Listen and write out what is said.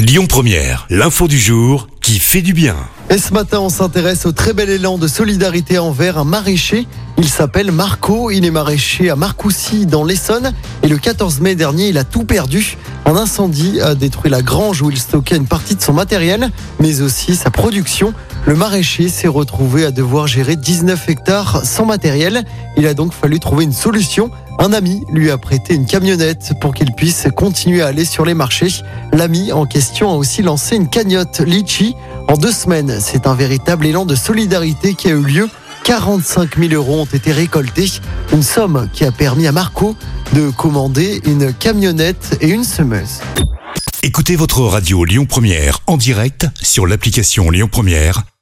Lyon Première, l'info du jour qui fait du bien. Et ce matin, on s'intéresse au très bel élan de solidarité envers un maraîcher. Il s'appelle Marco, il est maraîcher à Marcoussis dans l'Essonne. Et le 14 mai dernier, il a tout perdu. Un incendie a détruit la grange où il stockait une partie de son matériel, mais aussi sa production. Le maraîcher s'est retrouvé à devoir gérer 19 hectares sans matériel. Il a donc fallu trouver une solution. Un ami lui a prêté une camionnette pour qu'il puisse continuer à aller sur les marchés. L'ami en question a aussi lancé une cagnotte litchi. En 2 semaines, c'est un véritable élan de solidarité qui a eu lieu. 45 000 euros ont été récoltés, une somme qui a permis à Marco de commander une camionnette et une semeuse. Écoutez votre radio Lyon Première en direct sur l'application Lyon Première,